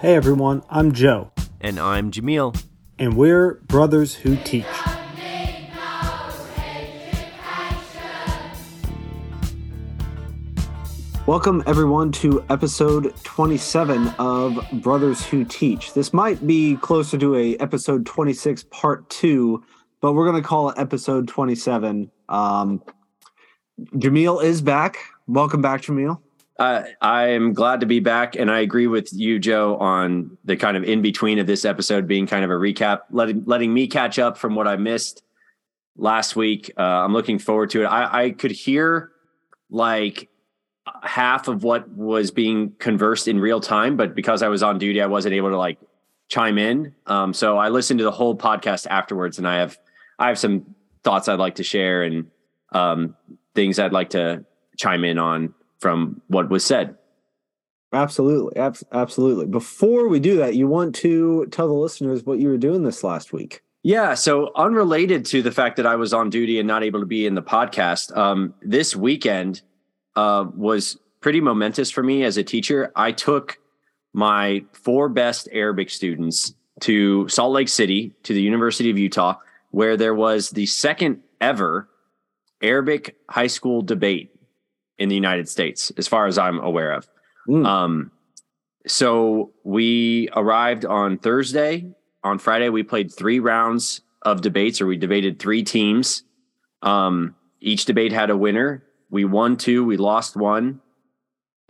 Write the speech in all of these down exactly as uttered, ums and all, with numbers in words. Hey everyone, I'm Joe. And I'm Jameel. And we're Brothers Who Teach. Welcome everyone to episode twenty-seven of Brothers Who Teach. This might be closer to a episode twenty-six part two, but we're going to call it episode twenty-seven. Um, Jameel is back. Welcome back, Jameel. Uh, I'm glad to be back, and I agree with you, Joe, on the kind of in-between of this episode being kind of a recap, letting, letting me catch up from what I missed last week. Uh, I'm looking forward to it. I, I could hear like half of what was being conversed in real time, but because I was on duty, I wasn't able to like chime in. Um, so I listened to the whole podcast afterwards, and I have I have some thoughts I'd like to share and um, things I'd like to chime in on from what was said. Absolutely. Ab- absolutely. Before we do that, you want to tell the listeners what you were doing this last week? Yeah. So unrelated to the fact that I was on duty and not able to be in the podcast, um, this weekend uh, was pretty momentous for me as a teacher. I took my four best Arabic students to Salt Lake City, to the University of Utah, where there was the second ever Arabic high school debate in the United States, as far as I'm aware of. Mm. Um, so we arrived on Thursday. On Friday, we played three rounds of debates, or we debated three teams. Um, each debate had a winner. We won two, we lost one,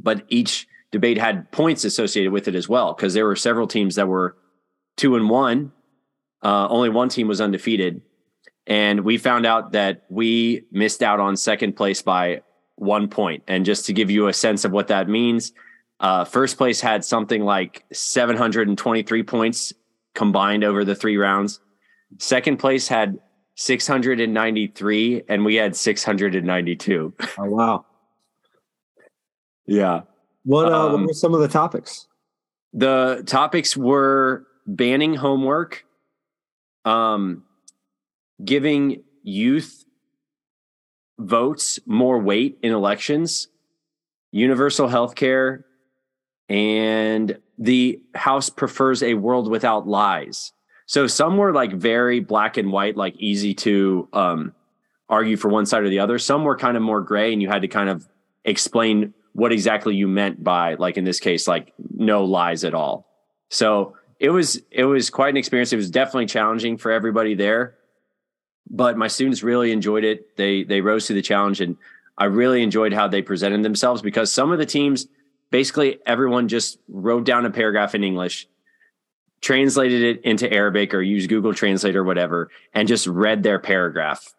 but each debate had points associated with it as well, because there were several teams that were two and one. Uh, only one team was undefeated. And we found out that we missed out on second place by one point. And just to give you a sense of what that means, uh, first place had something like seven hundred twenty-three points combined over the three rounds. Second place had six hundred ninety-three and we had six hundred ninety-two. Oh, wow. Yeah. What, uh, um, what were some of the topics? The topics were banning homework, um, giving youth votes more weight in elections, universal health care, and the House prefers a world without lies. So some were like very black and white, like easy to um, argue for one side or the other. Some were kind of more gray, and you had to kind of explain what exactly you meant by, like in this case, like no lies at all. So it was it was quite an experience. It was definitely challenging for everybody there, but my students really enjoyed it. They they rose to the challenge, and I really enjoyed how they presented themselves, because some of the teams, basically everyone just wrote down a paragraph in English, translated it into Arabic or used Google Translate or whatever, and just read their paragraph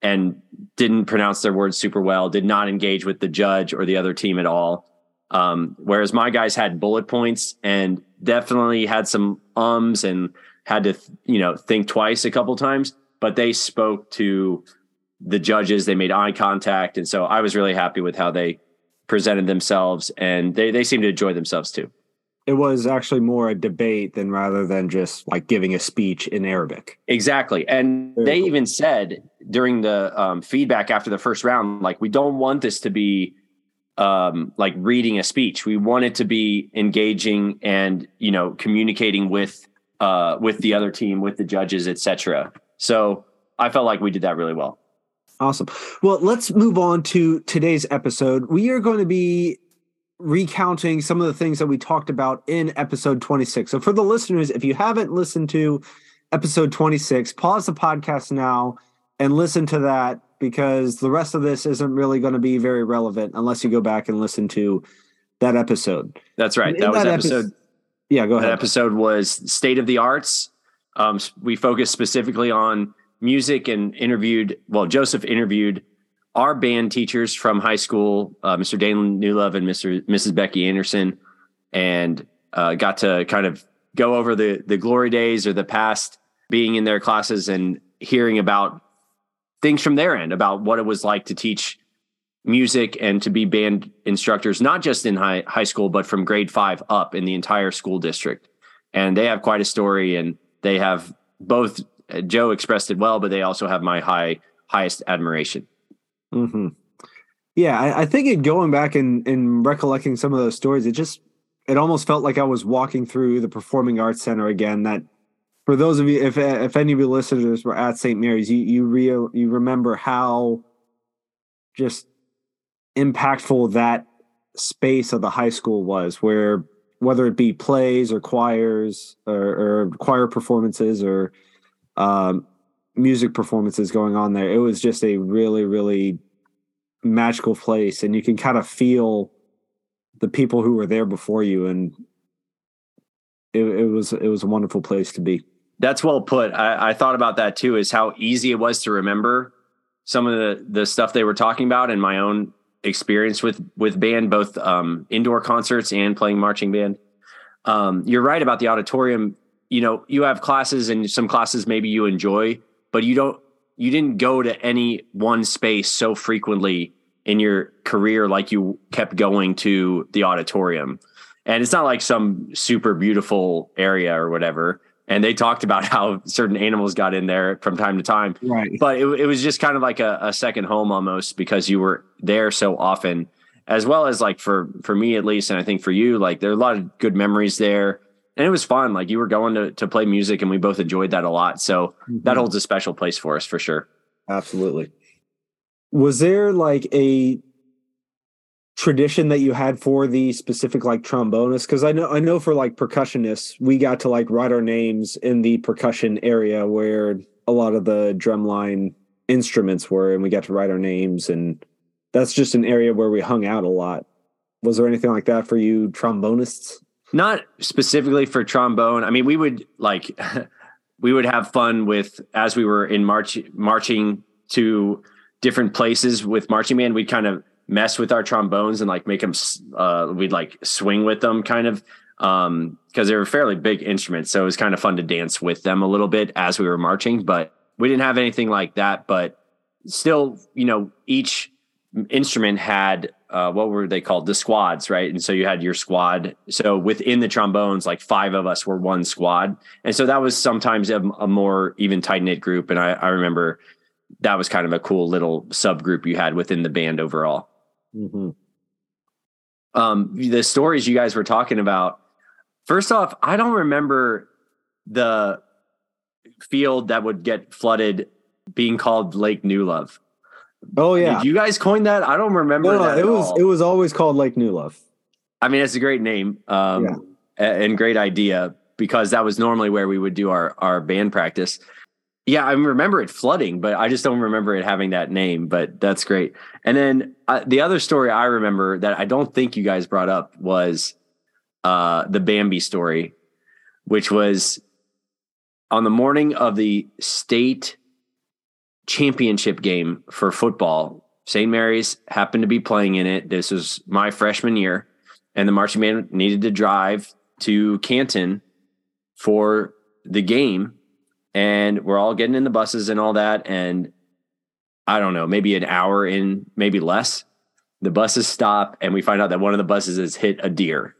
and didn't pronounce their words super well, did not engage with the judge or the other team at all. Um, whereas my guys had bullet points and definitely had some ums and had to, you know, think twice a couple times. But they spoke to the judges, they made eye contact. And so I was really happy with how they presented themselves, and they, they seemed to enjoy themselves too. It was actually more a debate than rather than just like giving a speech in Arabic. Exactly. And they even said during the um, feedback after the first round, like, we don't want this to be um, like reading a speech. We want it to be engaging and, you know, communicating with, uh, with the other team, with the judges, et cetera. So I felt like we did that really well. Awesome. Well, let's move on to today's episode. We are going to be recounting some of the things that we talked about in episode twenty-six. So for the listeners, if you haven't listened to episode twenty-six, pause the podcast now and listen to that, because the rest of this isn't really going to be very relevant unless you go back and listen to that episode. That's right. That was that episode. Epi- yeah, go ahead. That episode was State of the Arts. Um, we focused specifically on music and interviewed, well, Joseph interviewed our band teachers from high school, uh, Mister Daniel Newlove and Mister Missus Becky Anderson, and uh, got to kind of go over the, the glory days or the past being in their classes and hearing about things from their end, about what it was like to teach music and to be band instructors, not just in high, high school, but from grade five up in the entire school district. And they have quite a story, and they have both, uh, Joe expressed it well, but they also have my high highest admiration. Mm-hmm. Yeah, I, I think in going back and, and recollecting some of those stories, it just it almost felt like I was walking through the Performing Arts Center again. That, for those of you, if if any of your listeners were at Saint Mary's, you you real you remember how just impactful that space of the high school was, where whether it be plays or choirs or, or choir performances or um, music performances going on there, it was just a really, really magical place. And you can kind of feel the people who were there before you. And it, it was, it was a wonderful place to be. That's well put. I, I thought about that too, is how easy it was to remember some of the, the stuff they were talking about in my own experience with, with band, both um, indoor concerts and playing marching band. Um, you're right about the auditorium. You know, you have classes, and some classes maybe you enjoy, but you don't, you didn't go to any one space so frequently in your career, like you kept going to the auditorium. And it's not like some super beautiful area or whatever. And they talked about how certain animals got in there from time to time. Right. But it, it was just kind of like a, a second home almost, because you were there so often, as well as like for, for me at least. And I think for you, like there are a lot of good memories there, and it was fun. Like you were going to, to play music, and we both enjoyed that a lot. So mm-hmm. that holds a special place for us for sure. Absolutely. Was there like a tradition that you had for the specific like trombonists? Because I know I know for like percussionists, we got to like write our names in the percussion area where a lot of the drumline instruments were, and we got to write our names, and that's just an area where we hung out a lot. Was there anything like that for you trombonists? Not specifically for trombone. I mean, we would like we would have fun with, as we were in march marching to different places with marching band, we'd kind of mess with our trombones and like make them, uh, we'd like swing with them kind of, um, cause they were fairly big instruments. So it was kind of fun to dance with them a little bit as we were marching, but we didn't have anything like that. But still, you know, each instrument had, uh, what were they called? The squads, right? And so you had your squad. So within the trombones, like five of us were one squad. And so that was sometimes a, a more even tight knit group. And I, I remember that was kind of a cool little subgroup you had within the band overall. Mm-hmm. Um, the stories you guys were talking about, first off, I don't remember the field that would get flooded being called Lake Newlove. Oh yeah. Did you guys coin that? I don't remember. No, that it was, all. It was always called Lake Newlove. I mean, it's a great name, um, yeah. and great idea, because that was normally where we would do our, our band practice. Yeah, I remember it flooding, but I just don't remember it having that name, but that's great. And then uh, the other story I remember that I don't think you guys brought up was uh, the Bambi story, which was on the morning of the state championship game for football. Saint Mary's happened to be playing in it. This was my freshman year, and the marching band needed to drive to Canton for the game. And we're all getting in the buses and all that. And I don't know, maybe an hour in, maybe less, the buses stop, and we find out that one of the buses has hit a deer.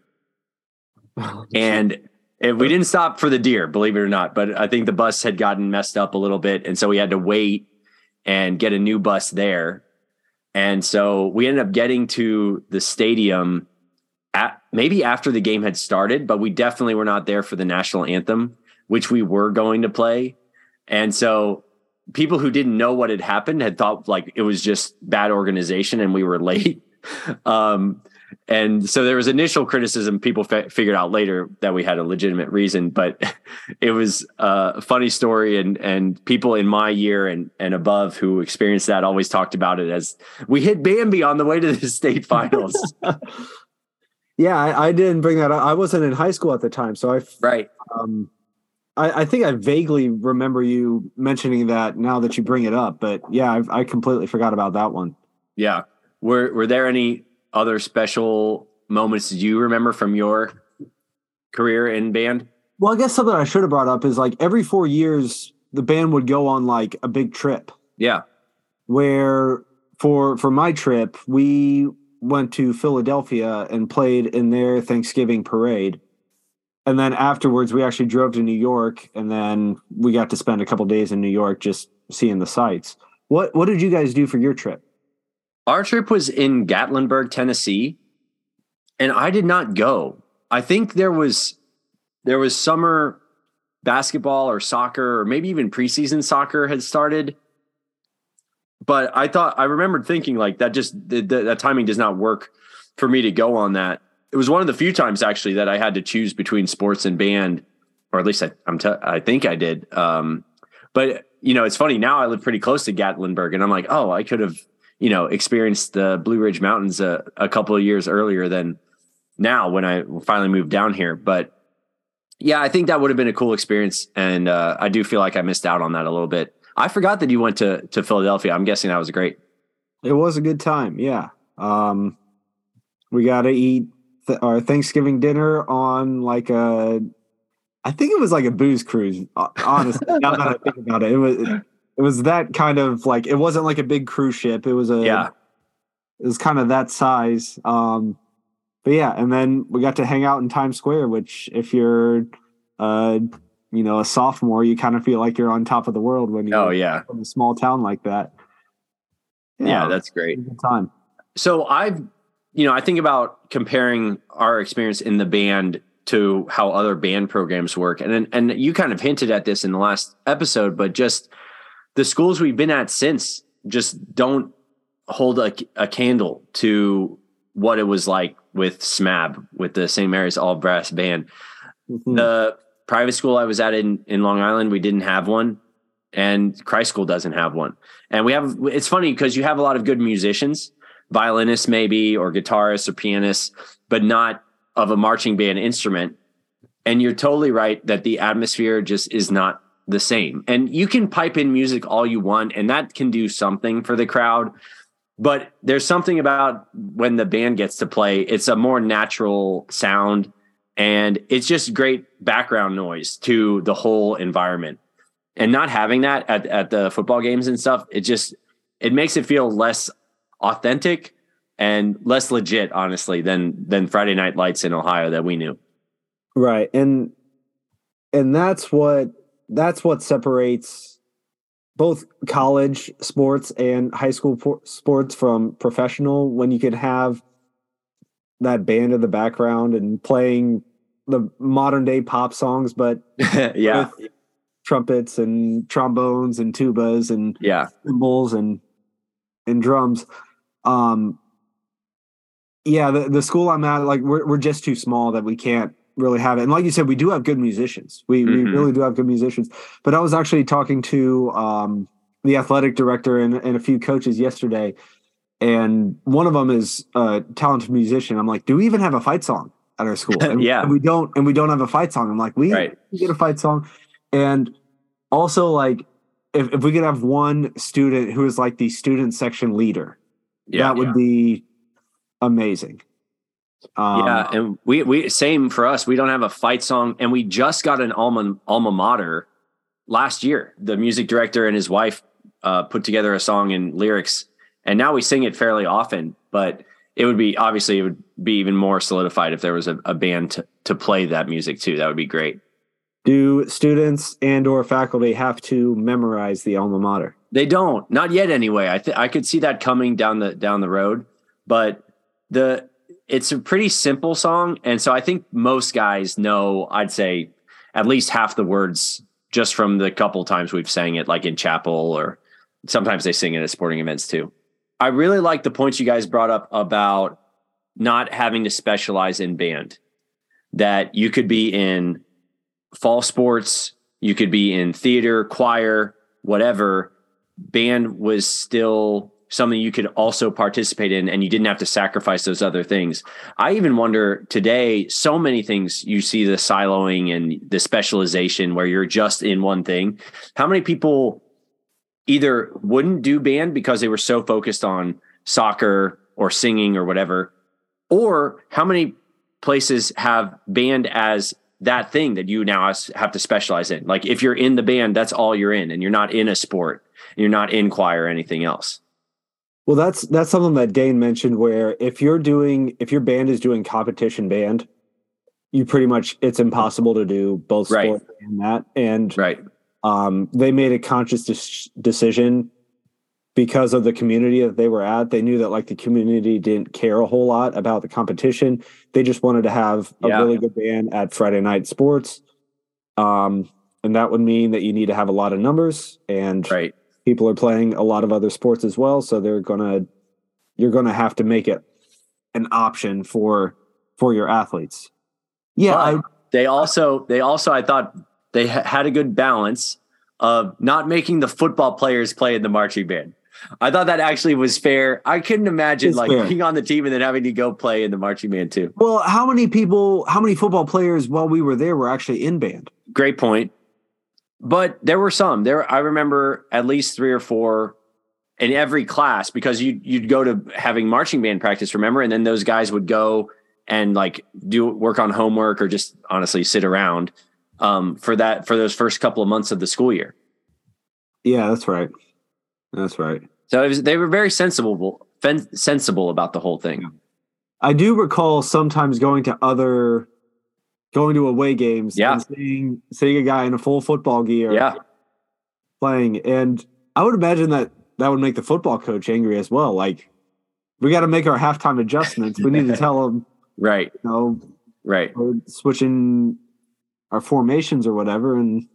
And if we didn't stop for the deer, believe it or not, but I think the bus had gotten messed up a little bit. And so we had to wait and get a new bus there. And so we ended up getting to the stadium at, maybe after the game had started, but we definitely were not there for the national anthem, which we were going to play. And so people who didn't know what had happened had thought like it was just bad organization and we were late. um, and so there was initial criticism. People fa- figured out later that we had a legitimate reason, but it was uh, a funny story. And, and people in my year and, and above who experienced that always talked about it as we hit Bambi on the way to the state finals. Yeah. I, I didn't bring that up. I wasn't in high school at the time. So I, right. Um, I, I think I vaguely remember you mentioning that now that you bring it up, but yeah, I've, I completely forgot about that one. Yeah. Were Were there any other special moments you remember from your career in band? Well, I guess something I should have brought up is like every four years, the band would go on like a big trip. Yeah. Where for, for my trip, we went to Philadelphia and played in their Thanksgiving parade. And then afterwards, we actually drove to New York, and then we got to spend a couple days in New York just seeing the sights. What What did you guys do for your trip? Our trip was in Gatlinburg, Tennessee, and I did not go. I think there was there was summer basketball or soccer, or maybe even preseason soccer had started. But I thought I remembered thinking like that just the, the, that timing does not work for me to go on that. It was one of the few times actually that I had to choose between sports and band, or at least I, I'm t- I think I did. Um, but you know, it's funny now I live pretty close to Gatlinburg, and I'm like, oh, I could have you know experienced the Blue Ridge Mountains a, a couple of years earlier than now when I finally moved down here. But yeah, I think that would have been a cool experience, and uh, I do feel like I missed out on that a little bit. I forgot that you went to, to Philadelphia. I'm guessing that was great. It was a good time. Yeah. Um, we got to eat th- our Thanksgiving dinner on like a, I think it was like a booze cruise. Honestly, now that I think about it, it was, it was that kind of like, it wasn't like a big cruise ship. It was a, yeah. It was kind of that size. Um, but yeah. And then we got to hang out in Times Square, which if you're, uh, you know, a sophomore, you kind of feel like you're on top of the world when you're oh, yeah. from a small town like that. Yeah, yeah that's great. Good time. So I've, you know, I think about comparing our experience in the band to how other band programs work. And and you kind of hinted at this in the last episode, but just the schools we've been at since just don't hold a, a candle to what it was like with S M A B, with the Saint Mary's All Brass Band. Mm-hmm. The private school I was at in, in Long Island, we didn't have one, and Christ School doesn't have one. And we have, it's funny because you have a lot of good musicians, violinists maybe, or guitarists or pianists, but not of a marching band instrument. And you're totally right that the atmosphere just is not the same. And you can pipe in music all you want, and that can do something for the crowd. But there's something about when the band gets to play, it's a more natural sound. And it's just great background noise to the whole environment, and not having that at, at the football games and stuff, it just, it makes it feel less authentic and less legit, honestly, than, than Friday Night Lights in Ohio that we knew. Right. And, and that's what, that's what separates both college sports and high school por- sports from professional, when you could have that band in the background and playing the modern day pop songs, but yeah, with trumpets and trombones and tubas and yeah, cymbals and, and drums. Um, yeah, the, the school I'm at, like we're, we're just too small that we can't really have it. And like you said, we do have good musicians. We, mm-hmm. we really do have good musicians, but I was actually talking to, um, the athletic director and, and a few coaches yesterday, and one of them is a talented musician. I'm like, do we even have a fight song at our school? And yeah, and we don't, and we don't have a fight song. I'm like, we right. get a fight song. And also like, if, if we could have one student who is like the student section leader, yeah, that would yeah. be amazing. Um, yeah. And we, we, same for us. We don't have a fight song, and we just got an alma, alma mater last year. The music director and his wife uh, put together a song and lyrics, and now we sing it fairly often, but it would be, obviously it would be even more solidified if there was a, a band to, to play that music too. That would be great. Do students and or faculty have to memorize the alma mater? They don't, not yet anyway. I th- I could see that coming down the, down the road, but the, it's a pretty simple song. And so I think most guys know, I'd say at least half the words just from the couple times we've sang it, like in chapel, or sometimes they sing it at sporting events too. I really like the points you guys brought up about not having to specialize in band, that you could be in fall sports, you could be in theater, choir, whatever. Band was still something you could also participate in, and you didn't have to sacrifice those other things. I even wonder today, so many things you see the siloing and the specialization where you're just in one thing. How many people either wouldn't do band because they were so focused on soccer or singing or whatever, or how many places have band as that thing that you now have to specialize in? Like if you're in the band, that's all you're in, and you're not in a sport, you're not in choir or anything else. Well, that's, that's something that Dane mentioned, where if you're doing, if your band is doing competition band, you pretty much, it's impossible to do both right. sport and that. And right. Um, they made a conscious de- decision because of the community that they were at. They knew that like the community didn't care a whole lot about the competition. They just wanted to have a yeah. really good band at Friday night sports. Um, and that would mean that you need to have a lot of numbers, and right. people are playing a lot of other sports as well. So they're going to, you're going to have to make it an option for, for your athletes. Yeah. I, they also, they also, I thought they ha- had a good balance of not making the football players play in the marching band. I thought that actually was fair. I couldn't imagine it's like fair. being on the team and then having to go play in the marching band too. Well, how many people, how many football players while we were there were actually in band? Great point. But there were some there. I remember at least three or four in every class, because you, you'd go to having marching band practice, remember? And then those guys would go and like do work on homework or just honestly sit around um, for that, for those first couple of months of the school year. Yeah, that's right. That's right. So it was, they were very sensible, fen- sensible about the whole thing. Yeah. I do recall sometimes going to other, going to away games yeah. and seeing, seeing a guy in a full football gear yeah. playing. And I would imagine that that would make the football coach angry as well. Like, we got to make our halftime adjustments. We need to tell them, right. You know, right. We're switching our formations or whatever. And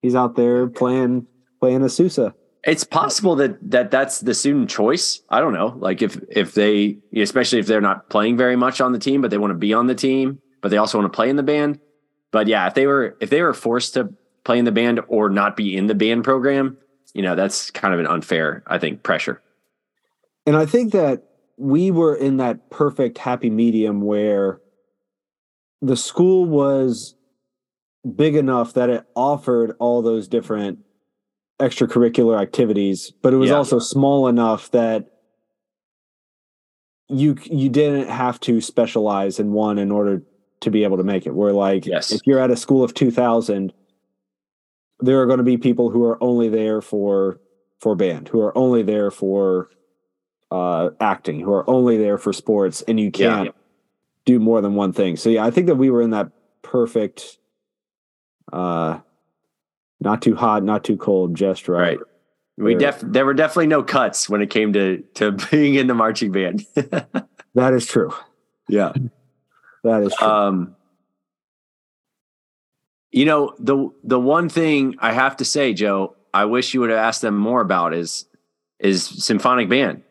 he's out there playing, playing a Sousa. It's possible that, that that's the student choice. I don't know. Like if, if they, especially if they're not playing very much on the team, but they want to be on the team, but they also want to play in the band. But yeah, if they were, if they were forced to play in the band or not be in the band program, you know, that's kind of an unfair, I think, pressure. And I think that we were in that perfect happy medium where the school was big enough that it offered all those different extracurricular activities, but it was yeah. also small enough that you you didn't have to specialize in one in order to be able to make it. Where like yes. if you're at a school of two thousand, there are going to be people who are only there for for band, who are only there for uh, acting, who are only there for sports, and you can't yeah. do more than one thing. So yeah, I think that we were in that perfect uh, not too hot, not too cold, just right. right. We def there were definitely no cuts when it came to to being in the marching band. That is true. Yeah. That is true. Um, You know, the the one thing I have to say, Joe, I wish you would have asked them more about is is symphonic band.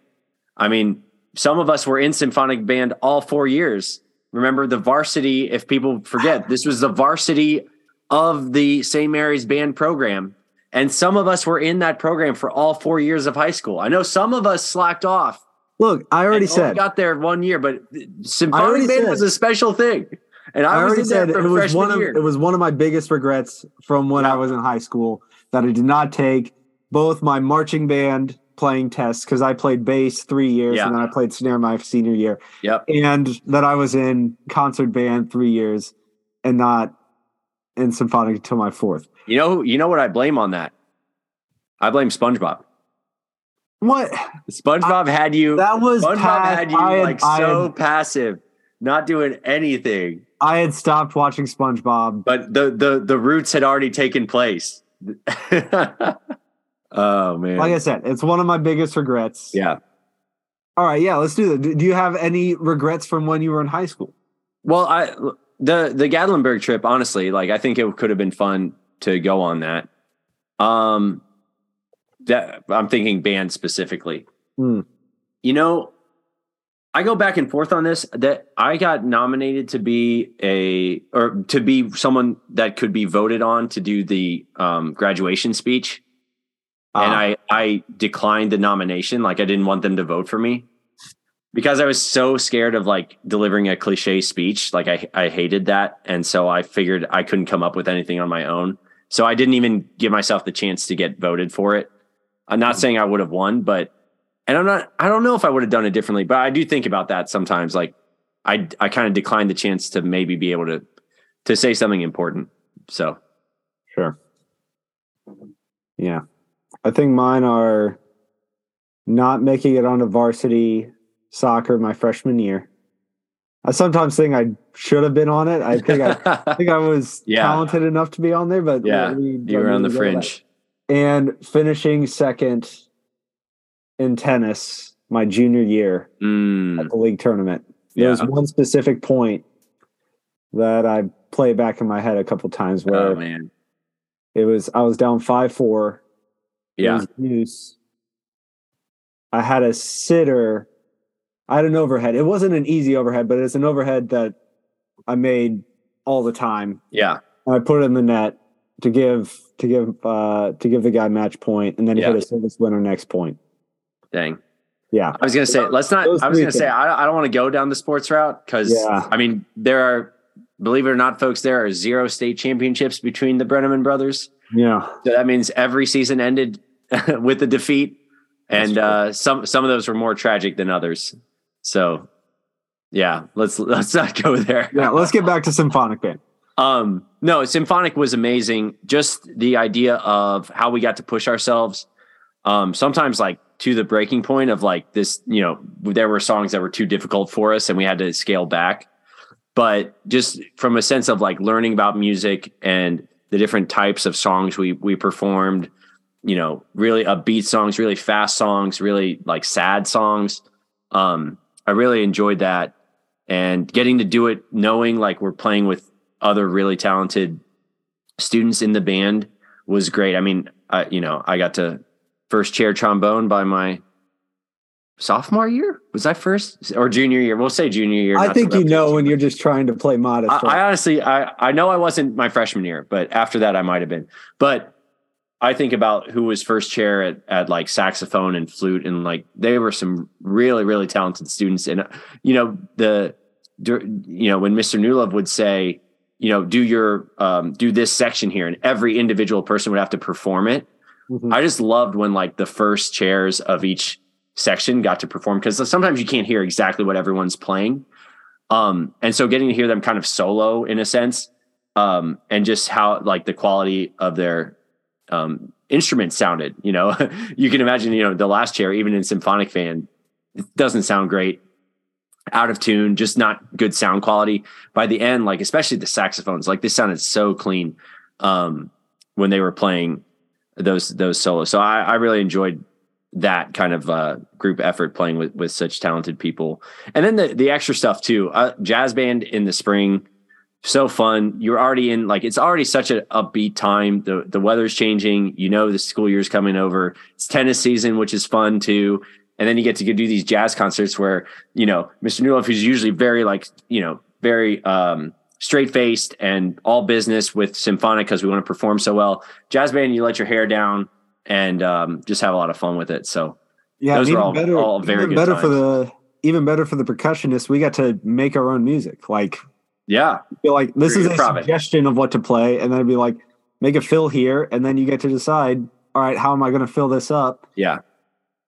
I mean, some of us were in symphonic band all four years. Remember the varsity, if people forget, this was the varsity of the Saint Mary's band program. And some of us were in that program for all four years of high school. I know some of us slacked off. Look, I already said. got there one year, but symphonic band said. was a special thing. And I, I already said it was one of year. it was one of my biggest regrets from when yeah. I was in high school that I did not take both my marching band playing tests, because I played bass three years yeah. and then I played snare my senior year. Yep. And that I was in concert band three years and not in symphonic until my fourth. You know, you know what I blame on that? I blame SpongeBob. What? SpongeBob I, had you. That was SpongeBob past, had you had, like I so had, passive, not doing anything. I had stopped watching SpongeBob, but the the the roots had already taken place. Oh man! Like I said, it's one of my biggest regrets. Yeah. All right. Yeah. Let's do that. Do, do you have any regrets from when you were in high school? Well, I the the Gatlinburg trip, honestly, like I think it could have been fun to go on that. Um, that I'm thinking band specifically. Mm. You know, I go back and forth on this, that I got nominated to be a, or to be someone that could be voted on to do the um, graduation speech. Uh-huh. And I, I declined the nomination. Like I didn't want them to vote for me because I was so scared of like delivering a cliche speech. Like I, I hated that. And so I figured I couldn't come up with anything on my own. So I didn't even give myself the chance to get voted for it. I'm not mm-hmm. saying I would have won, but And I'm not, I don't know if I would have done it differently, but I do think about that sometimes. Like I, I kind of declined the chance to maybe be able to, to say something important. So. Sure. Yeah. I think mine are not making it onto varsity soccer my freshman year. I sometimes think I should have been on it. I think I, I think I was yeah. talented enough to be on there, but yeah, we, we you were on the fringe. And finishing second in tennis my junior year mm. at the league tournament. There yeah. was one specific point that I play back in my head a couple times where oh, man. it was, I was down five four. Yeah. Deuce. I had a sitter. I had an overhead. It wasn't an easy overhead, but it's an overhead that I made all the time. Yeah. And I put it in the net to give, to give, uh, to give the guy match point, and then he yeah. hit a service winner next point. Dang. Yeah. I was going to say, let's not, Those I was going to say, I, I don't want to go down the sports route because yeah. I mean, there are, believe it or not, folks, there are zero state championships between the Brenneman brothers. Yeah. So that means every season ended with a defeat. And uh, some, some of those were more tragic than others. So yeah, let's, let's not go there. Yeah. Let's get back to symphonic band. Um, no, symphonic was amazing. Just the idea of how we got to push ourselves. Um, sometimes like to the breaking point of like this, you know, there were songs that were too difficult for us and we had to scale back, but just from a sense of like learning about music and the different types of songs we, we performed, you know, really upbeat songs, really fast songs, really like sad songs. Um, I really enjoyed that, and getting to do it knowing like we're playing with other really talented students in the band was great. I mean, I, you know, I got to first chair trombone by my sophomore year. Was I first or junior year? We'll say junior year. I think you know when you're just trying to play modest. I, I honestly, I, I know I wasn't my freshman year, but after that I might've been, but I think about who was first chair at, at like saxophone and flute. And like, they were some really, really talented students. And, you know, the, you know, when Mister Newlove would say, you know, do your, um, do this section here, and every individual person would have to perform it. Mm-hmm. I just loved when like the first chairs of each section got to perform, because sometimes you can't hear exactly what everyone's playing. Um, and so getting to hear them kind of solo in a sense, um, and just how like the quality of their, um, instrument sounded, you know, you can imagine, you know, the last chair, even in symphonic band, it doesn't sound great, out of tune, just not good sound quality by the end. Like, especially the saxophones, like this sounded so clean, um, when they were playing those, those solos. So I, I really enjoyed that kind of, uh, group effort playing with, with such talented people. And then the, the extra stuff too, uh, jazz band in the spring. So fun. You're already in, like, it's already such an upbeat time. The the weather's changing, you know, the school year's coming over. It's tennis season, which is fun too. And then you get to go do these jazz concerts where, you know, Mister Newlove, who's usually very like, you know, very um, straight faced and all business with symphonic, because we want to perform so well. Jazz band, you let your hair down and um, just have a lot of fun with it. So yeah, those are all, better, all very good better times. For the, even better for the percussionists, we got to make our own music. Like, yeah. Feel like this is a profit. Suggestion of what to play. And then it'd be like, make a fill here. And then you get to decide, all right, how am I going to fill this up? Yeah.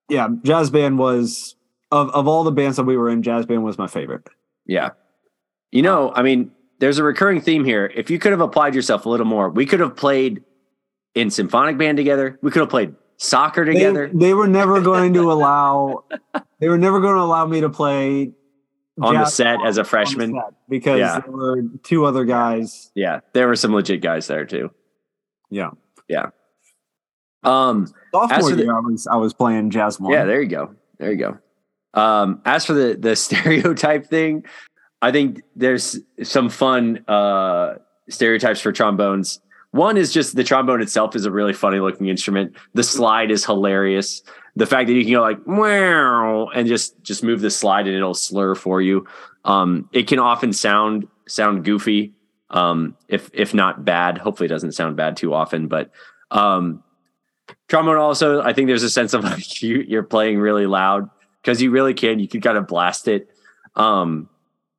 Yeah. Jazz band was of, of all the bands that we were in, jazz band was my favorite. Yeah. You know, I mean, there's a recurring theme here. If you could have applied yourself a little more, we could have played in symphonic band together. We could have played soccer together. They, they were never going to allow, they were never going to allow me to play on the set as a freshman, because yeah. there were two other guys. Yeah, there were some legit guys there too. Yeah, yeah. Um, sophomore year, the, I was I was playing jazz. One. Yeah, there you go, there you go. Um, as for the the stereotype thing, I think there's some fun uh, stereotypes for trombones. One is just the trombone itself is a really funny looking instrument. The slide is hilarious. The fact that you can go like, wow, and just, just move the slide and it'll slur for you. Um, it can often sound, sound goofy. Um, if, if not bad, hopefully it doesn't sound bad too often, but, um, trombone also, I think there's a sense of like you, you're playing really loud because you really can, you can kind of blast it. Um,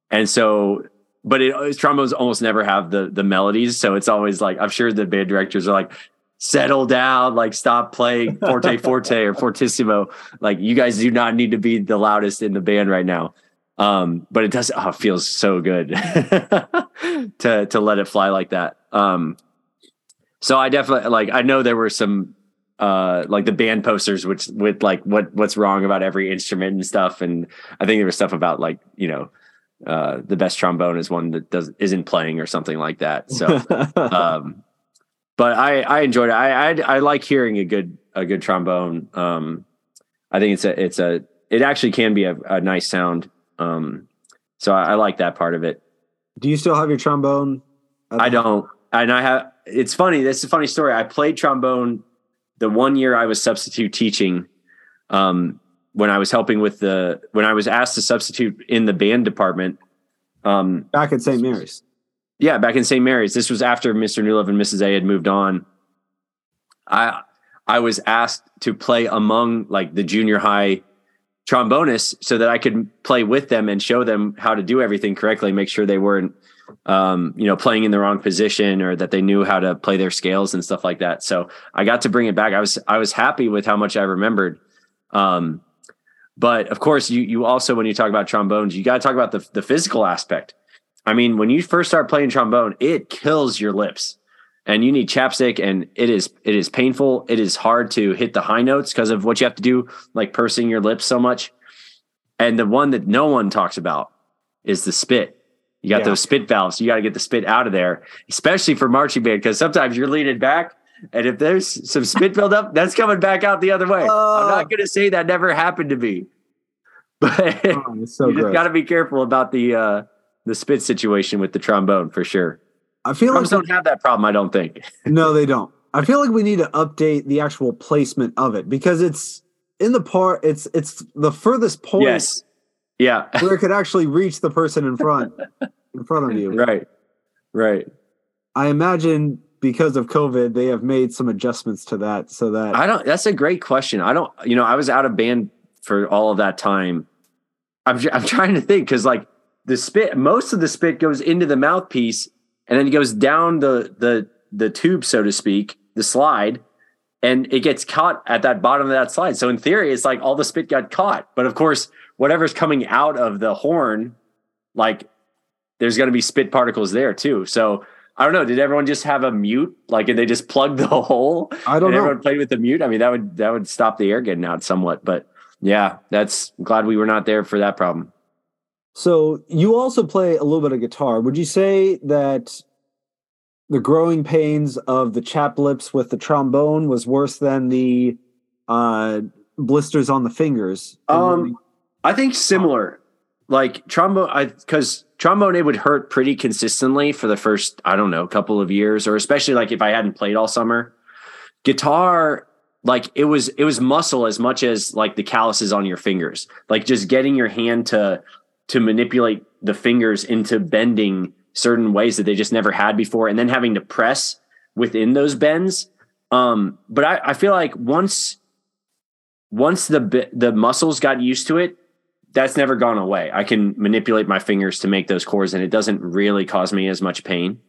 and so, but it, trombones almost never have the, the melodies. So it's always like, I'm sure the band directors are like, settle down, like stop playing forte forte or fortissimo, like you guys do not need to be the loudest in the band right now, um but it does oh, it feels so good to to let it fly like that. Um so I definitely like I know there were some uh like the band posters which with like what what's wrong about every instrument and stuff, and I think there was stuff about like, you know, uh the best trombone is one that doesn't isn't playing or something like that. So um But I, I enjoyed it. I, I I like hearing a good a good trombone. Um, I think it's a, it's a, it actually can be a, a nice sound. Um, so I, I like that part of it. Do you still have your trombone? I don't. And I have, it's funny. This is a funny story. I played trombone the one year I was substitute teaching, um, when I was helping with the, when I was asked to substitute in the band department. Um, back at Saint Mary's. Yeah. Back in Saint Mary's. This was after Mister Newlove and Missus A had moved on. I, I was asked to play among like the junior high trombonists so that I could play with them and show them how to do everything correctly, make sure they weren't, um, you know, playing in the wrong position or that they knew how to play their scales and stuff like that. So I got to bring it back. I was, I was happy with how much I remembered. Um, but of course you, you also, when you talk about trombones, you got to talk about the the physical aspect. I mean, when you first start playing trombone, it kills your lips. And you need chapstick, and it is it is painful. It is hard to hit the high notes because of what you have to do, like pursing your lips so much. And the one that no one talks about is the spit. You got yeah. those spit valves. You got to get the spit out of there, especially for marching band, because sometimes you're leaning back, and if there's some spit buildup, that's coming back out the other way. Oh. I'm not going to say that never happened to me, but oh, it's so you gross. Just got to be careful about the uh, the spit situation with the trombone for sure. I feel Drums like we don't have that problem, I don't think. No, they don't. I feel like we need to update the actual placement of it because it's in the part, it's it's the furthest point yes. yeah. where it could actually reach the person in front in front of you. Right. Right. I imagine because of COVID, they have made some adjustments to that so that I don't that's a great question. I don't you know, I was out of band for all of that time. I'm I'm trying to think because like the spit, most of the spit goes into the mouthpiece. And then it goes down the, the the tube, so to speak, the slide, and it gets caught at that bottom of that slide. So in theory, it's like all the spit got caught. But of course, whatever's coming out of the horn, like there's going to be spit particles there too. So I don't know. Did everyone just have a mute? Like, did they just plug the hole? I don't and know. Everyone played with the mute. I mean, that would that would stop the air getting out somewhat. But yeah, that's I'm glad we were not there for that problem. So you also play a little bit of guitar. Would you say that the growing pains of the chapped lips with the trombone was worse than the uh, blisters on the fingers? Um, I think similar. Like trombone, I because trombone, it would hurt pretty consistently for the first, I don't know, couple of years, or especially like if I hadn't played all summer. Guitar, like it was, it was muscle as much as like the calluses on your fingers. Like just getting your hand to... to manipulate the fingers into bending certain ways that they just never had before. And then having to press within those bends. Um, but I, I feel like once, once the, the muscles got used to it, that's never gone away. I can manipulate my fingers to make those chords and it doesn't really cause me as much pain.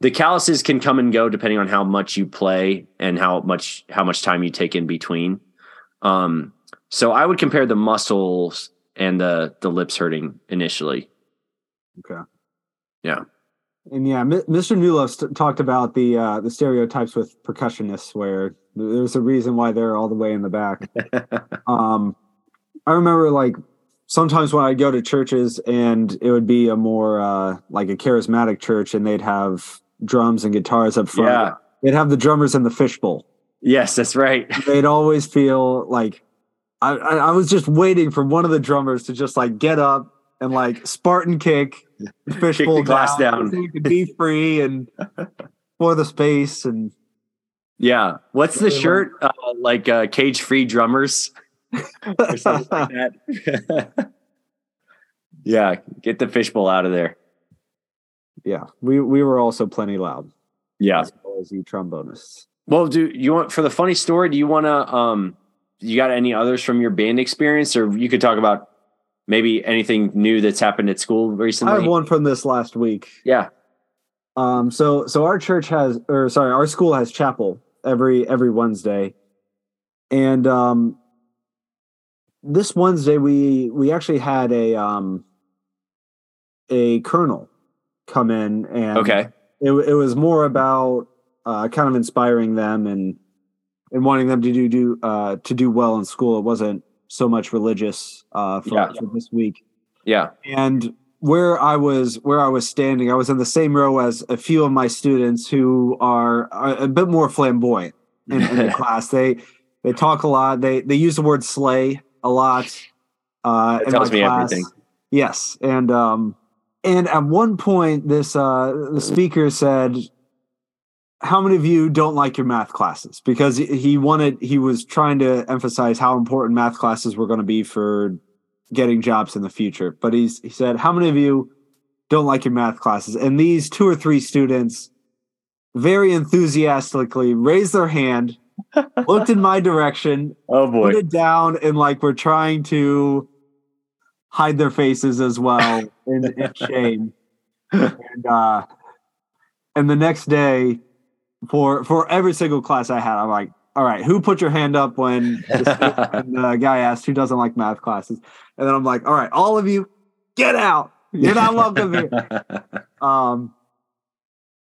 The calluses can come and go depending on how much you play and how much, how much time you take in between. Um, so I would compare the muscles and the the lips hurting initially. Okay. Yeah. And yeah, Mister Newlove st- talked about the uh, the stereotypes with percussionists where there's a reason why they're all the way in the back. um, I remember like sometimes when I'd go to churches and it would be a more uh, like a charismatic church and they'd have drums and guitars up front. Yeah. They'd have the drummers in the fishbowl. Yes, that's right. They'd always feel like I, I was just waiting for one of the drummers to just like get up and like Spartan kick, the fishbowl kick the glass down, down. So you could be free and for the space and yeah. What's the shirt uh, like? Uh, cage free drummers. or something like that. Yeah, get the fishbowl out of there. Yeah, we we were also plenty loud. Yeah, as well as you trombonists. Well, do you want for the funny story? Do you want to? Um, You got any others from your band experience, or you could talk about maybe anything new that's happened at school recently? I have one from this last week. Yeah. Um. So, so our church has, or sorry, our school has chapel every, every Wednesday. And um, this Wednesday we, we actually had a, um, a colonel come in and okay. it, it was more about uh, kind of inspiring them and, and wanting them to do, do uh, to do well in school. It wasn't so much religious uh, for, yeah. for this week. Yeah. And where I was, where I was standing, I was in the same row as a few of my students who are, are a bit more flamboyant in, in the class. They, They talk a lot. They they use the word slay a lot. Uh, it tells me class. Everything. Yes. And um, and at one point, this uh, the speaker said, how many of you don't like your math classes? Because he wanted, he was trying to emphasize how important math classes were going to be for getting jobs in the future. But he's, he said, how many of you don't like your math classes? And these two or three students very enthusiastically raised their hand, looked in my direction, oh boy, put it down, and like were trying to hide their faces as well in, in shame. And, uh, and the next day, For for every single class I had, I'm like, all right, who put your hand up when the guy asked who doesn't like math classes? And then I'm like, all right, all of you, get out. You're not welcome here. Um,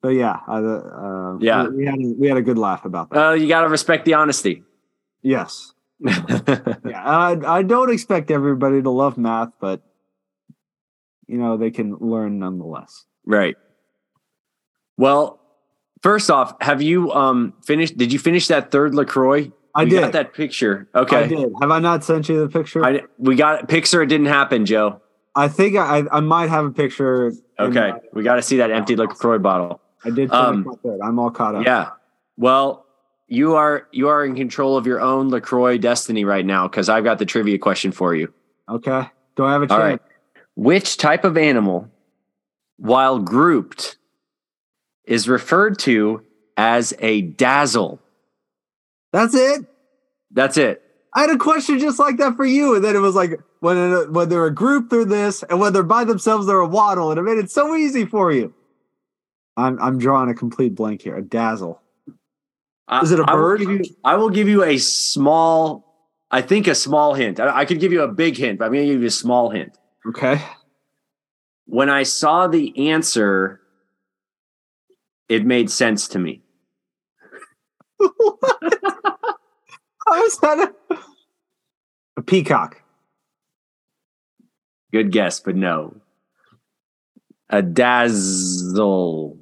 but yeah, I, uh, yeah, we, we had a, we had a good laugh about that. Uh, you got to respect the honesty. Yes. Yeah, I, I don't expect everybody to love math, but you know they can learn nonetheless. Right. Well. First off, have you um, finished? Did you finish that third LaCroix? I we did. Got that picture. Okay. I did. Have I not sent you the picture? I, we got picture. It didn't happen, Joe. I think I I might have a picture. Okay. My, we got to see that empty LaCroix bottle. I did. Um, that. I'm all caught up. Yeah. Well, you are you are in control of your own LaCroix destiny right now because I've got the trivia question for you. Okay. Do I have a chance? All right. Which type of animal, while grouped, is referred to as a dazzle? That's it? That's it. I had a question just like that for you, and then it was like, when, when they're a group, they're this, and when they're by themselves, they're a waddle, and it made it so easy for you. I'm I'm drawing a complete blank here. A dazzle. I, is it a bird? I will, you, I will give you a small, I think a small hint. I, I could give you a big hint, but I'm going to give you a small hint. Okay. When I saw the answer, it made sense to me. What? How is that a... a peacock? Good guess, but no. A dazzle.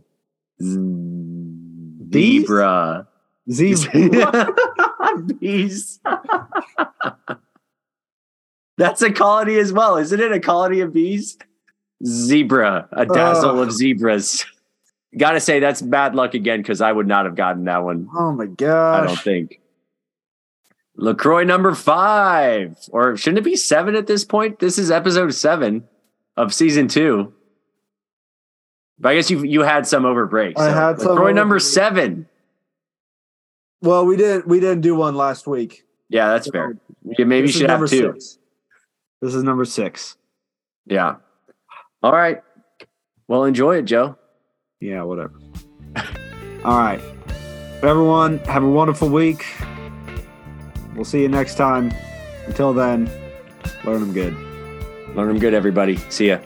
Zebra. Zebra. Bees. That's a colony as well. Isn't it a colony of bees? Zebra. A dazzle uh. of zebras. Gotta say, that's bad luck again, because I would not have gotten that one. Oh, my gosh. I don't think. LaCroix number five. Or shouldn't it be seven at this point? This is episode seven of season two. But I guess you you had some over break. So. I had some. LaCroix number seven. Well, we didn't, we didn't do one last week. Yeah, that's so, fair. Maybe you should have two. Six. This is number six. Yeah. All right. Well, enjoy it, Joe. Yeah, whatever. All right. Everyone, have a wonderful week. We'll see you next time. Until then, learn them good. Learn them good, everybody. See ya.